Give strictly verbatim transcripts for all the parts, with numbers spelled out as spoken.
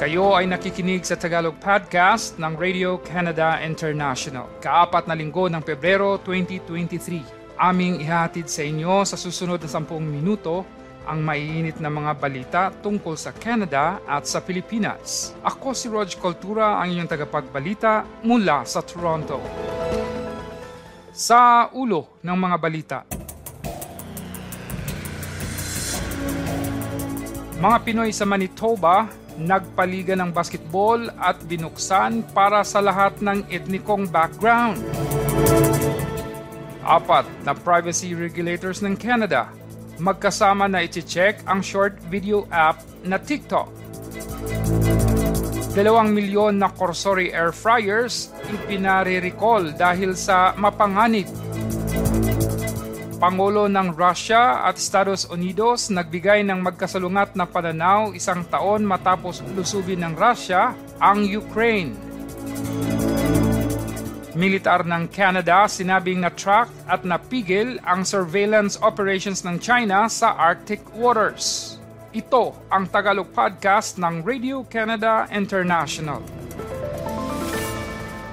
Kayo ay nakikinig sa Tagalog Podcast ng Radio Canada International. Kaapat na linggo ng Pebrero twenty twenty-three. Aming ihatid sa inyo sa susunod na sampung minuto ang maiinit na mga balita tungkol sa Canada at sa Pilipinas. Ako si Rodge Cultura, ang inyong tagapagbalita mula sa Toronto. Sa ulo ng mga balita. Mga Pinoy sa Manitoba nagpaliga ng basketball at binuksan para sa lahat ng etnikong background. Apat na privacy regulators ng Canada magkasama na iti-check ang short video app na TikTok. Dalawang milyon na Cosori air fryers ipinare-recall dahil sa mapanganib. Pangulo ng Russia at Estados Unidos nagbigay ng magkasalungat na pananaw isang taon matapos lusubin ng Russia ang Ukraine. Militar ng Canada sinabing na-track at napigil ang surveillance operations ng China sa Arctic waters. Ito ang Tagalog Podcast ng Radio Canada International.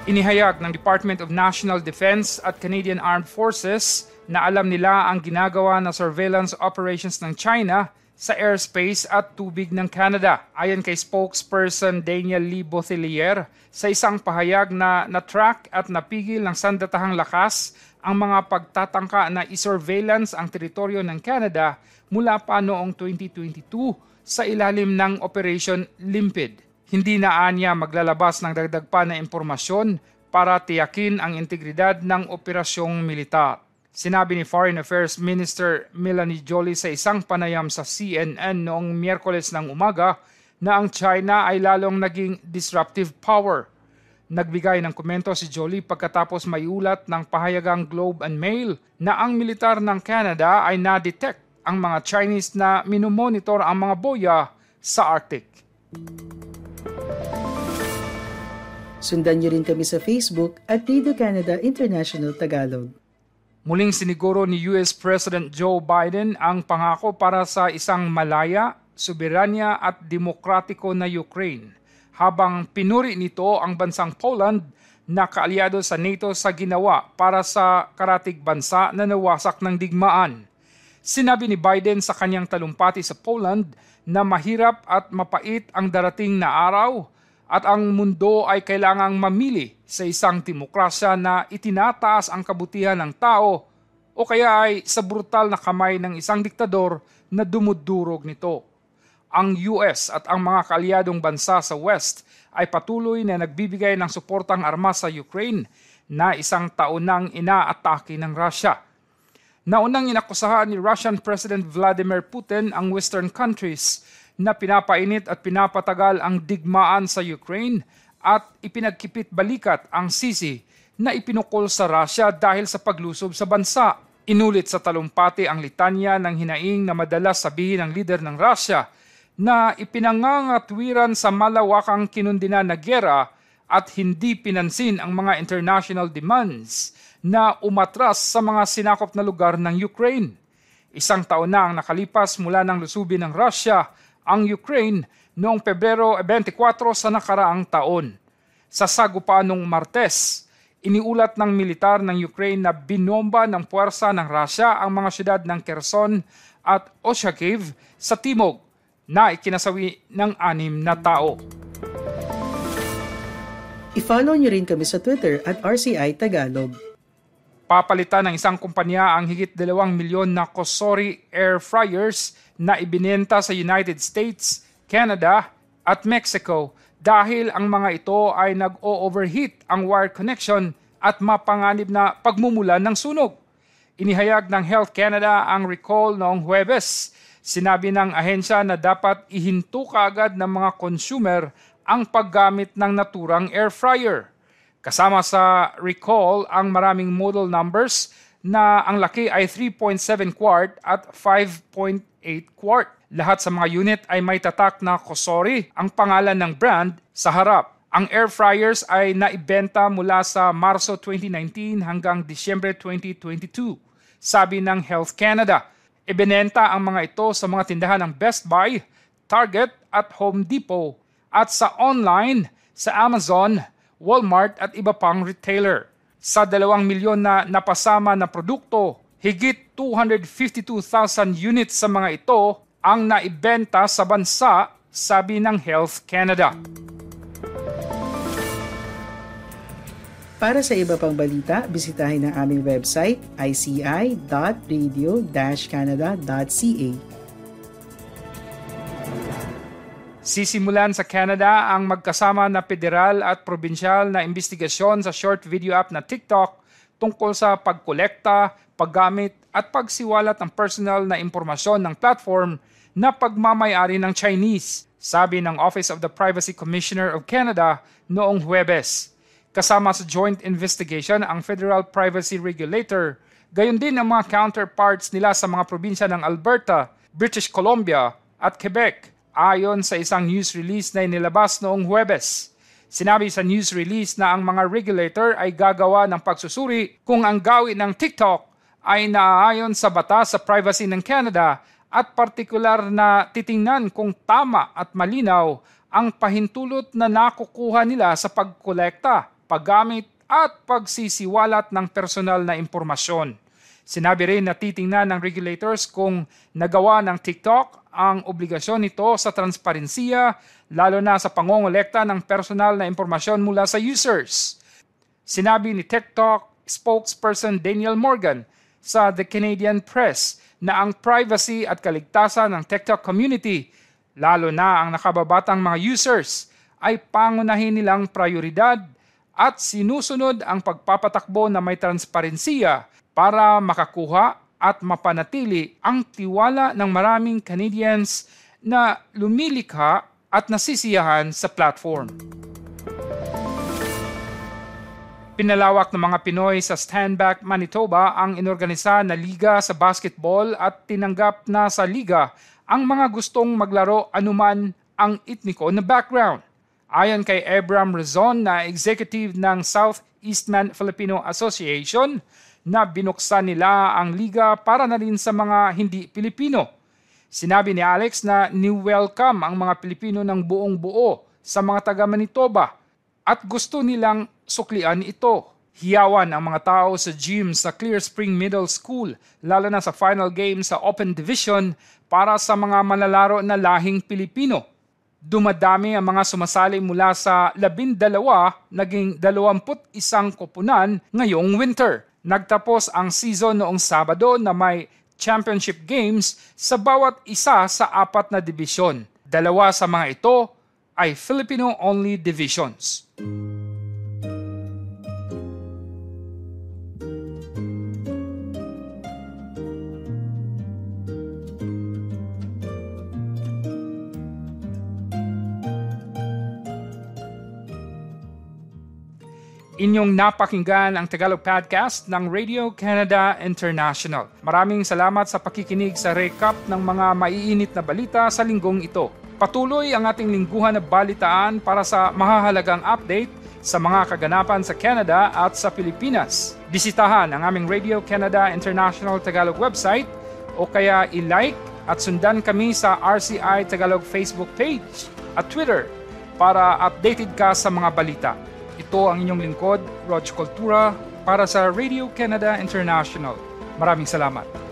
Inihayag ng Department of National Defense at Canadian Armed Forces na alam nila ang ginagawa na surveillance operations ng China sa airspace at tubig ng Canada. Ayon kay spokesperson Daniel Lebosillier, sa isang pahayag na na-track at napigil ng sandatahang lakas ang mga pagtatangka na isurveillance ang teritoryo ng Canada mula pa noong twenty twenty-two sa ilalim ng Operation Limpid. Hindi na anya maglalabas ng dagdag pa na impormasyon para tiyakin ang integridad ng operasyong militar. Sinabi ni Foreign Affairs Minister Melanie Joly sa isang panayam sa C N N noong Miyerkules ng umaga na ang China ay lalong naging disruptive power. Nagbigay ng komento si Joly pagkatapos maiulat ng pahayagang Globe and Mail na ang militar ng Canada ay na-detect ang mga Chinese na minumonitor ang mga boya sa Arctic. Sundan niyo rin kami sa Facebook at Radio Canada International Tagalog. Muling siniguro ni U S President Joe Biden ang pangako para sa isang malaya, soberanya at demokratiko na Ukraine, habang pinuri nito ang bansang Poland na kaalyado sa NATO sa ginawa para sa karatig bansa na nawasak ng digmaan. Sinabi ni Biden sa kanyang talumpati sa Poland na mahirap at mapait ang darating na araw, at ang mundo ay kailangang mamili sa isang demokrasya na itinataas ang kabutihan ng tao o kaya ay sa brutal na kamay ng isang diktador na dumudurog nito. Ang U S at ang mga kaalyadong bansa sa West ay patuloy na nagbibigay ng suportang armas sa Ukraine na isang taon nang inaatake ng Russia. Naunang inakusahan ni Russian President Vladimir Putin ang Western countries na pinapainit at pinapatagal ang digmaan sa Ukraine at ipinagkipit balikat ang sisi na ipinukol sa Russia dahil sa paglusob sa bansa. Inulit sa talumpati ang litanya ng hinaing na madalas sabihin ng lider ng Russia na ipinangangatwiran sa malawakang kinundina na giyera at hindi pinansin ang mga international demands na umatras sa mga sinakop na lugar ng Ukraine. Isang taon na ang nakalipas mula ng lusubin ng Russia ang Ukraine noong Pebrero dalawampu't apat sa nakaraang taon. Sa sagupaan noong Martes, iniulat ng militar ng Ukraine na binomba ng puwersa ng Russia ang mga siyudad ng Kherson at Oshakiv sa timog na ikinasawi ng anim na tao. I-follow niyo rin kami sa Twitter at R C I Tagalog. Papalitan ng isang kumpanya ang higit dalawang milyon na Cosori air fryers na ibinenta sa United States, Canada at Mexico dahil ang mga ito ay nag-o-overheat ang wire connection at mapanganib na pagmumula ng sunog. Inihayag ng Health Canada ang recall noong Huwebes. Sinabi ng ahensya na dapat ihinto kaagad ng mga consumer ang paggamit ng naturang air fryer. Kasama sa recall ang maraming model numbers na ang laki ay three point seven quart at five point eight quart. Lahat sa mga unit ay may tatak na Cosori, ang pangalan ng brand, sa harap. Ang air fryers ay naibenta mula sa Marso twenty nineteen hanggang Disyembre twenty twenty-two. Sabi ng Health Canada, ibinenta ang mga ito sa mga tindahan ng Best Buy, Target at Home Depot. at sa online sa Amazon, Walmart at iba pang retailer. Sa two milyon na napasama na produkto, higit two hundred fifty-two thousand units sa mga ito ang naibenta sa bansa, sabi ng Health Canada. Para sa iba pang balita, bisitahin ang aming website i c i dot radio dash canada dot c a. Sisimulan sa Canada ang magkasama na federal at probinsyal na investigasyon sa short video app na TikTok tungkol sa pagkolekta, paggamit at pagsiwalat ng personal na impormasyon ng platform na pagmamay-ari ng Chinese, sabi ng Office of the Privacy Commissioner of Canada noong Huwebes. Kasama sa joint investigation ang Federal Privacy Regulator, gayon din ang mga counterparts nila sa mga probinsya ng Alberta, British Columbia at Quebec, ayon sa isang news release na inilabas noong Huwebes. Sinabi sa news release na ang mga regulator ay gagawa ng pagsusuri kung ang gawin ng TikTok ay naaayon sa batas sa privacy ng Canada at partikular na titingnan kung tama at malinaw ang pahintulot na nakukuha nila sa pagkolekta, paggamit at pagsisiwalat ng personal na impormasyon. Sinabi rin na titingnan ng regulators kung nagawa ng TikTok ang obligasyon nito sa transparensiya, lalo na sa pangongolekta ng personal na impormasyon mula sa users. Sinabi ni TikTok spokesperson Daniel Morgan sa The Canadian Press na ang privacy at kaligtasan ng TikTok community, lalo na ang nakababatang mga users, ay pangunahin nilang prioridad at sinusunod ang pagpapatakbo na may transparensiya para makakuha at mapanatili ang tiwala ng maraming Canadians na lumilikha at nasisiyahan sa platform. Pinalawak ng mga Pinoy sa Standback, Manitoba ang inorganisa na liga sa basketball at tinanggap na sa liga ang mga gustong maglaro anuman ang etniko na background. Ayon kay Abraham Rezon na executive ng Southeastman Filipino Association na binuksan nila ang liga para na rin sa mga hindi Pilipino. Sinabi ni Alex na ni-welcome ang mga Pilipino ng buong buo sa mga taga Manitoba at gusto nilang suklian ito. Hiyawan ang mga tao sa gym sa Clear Spring Middle School, lalo na sa final game sa Open Division para sa mga manlalaro na lahing Pilipino. Dumadami ang mga sumasali mula sa labindalawa naging dalawamput isang koponan ngayong winter. Nagtapos ang season noong Sabado na may championship games sa bawat isa sa apat na division. Dalawa sa mga ito ay Filipino-only divisions. Inyong napakinggan ang Tagalog Podcast ng Radio Canada International. Maraming salamat sa pakikinig sa recap ng mga maiinit na balita sa linggong ito. Patuloy ang ating lingguhan na balitaan para sa mahahalagang update sa mga kaganapan sa Canada at sa Pilipinas. Bisitahan ang aming Radio Canada International Tagalog website o kaya i-like at sundan kami sa R C I Tagalog Facebook page at Twitter para updated ka sa mga balita. Ito ang inyong lingkod, Rodge Cultura, para sa Radio Canada International. Maraming salamat.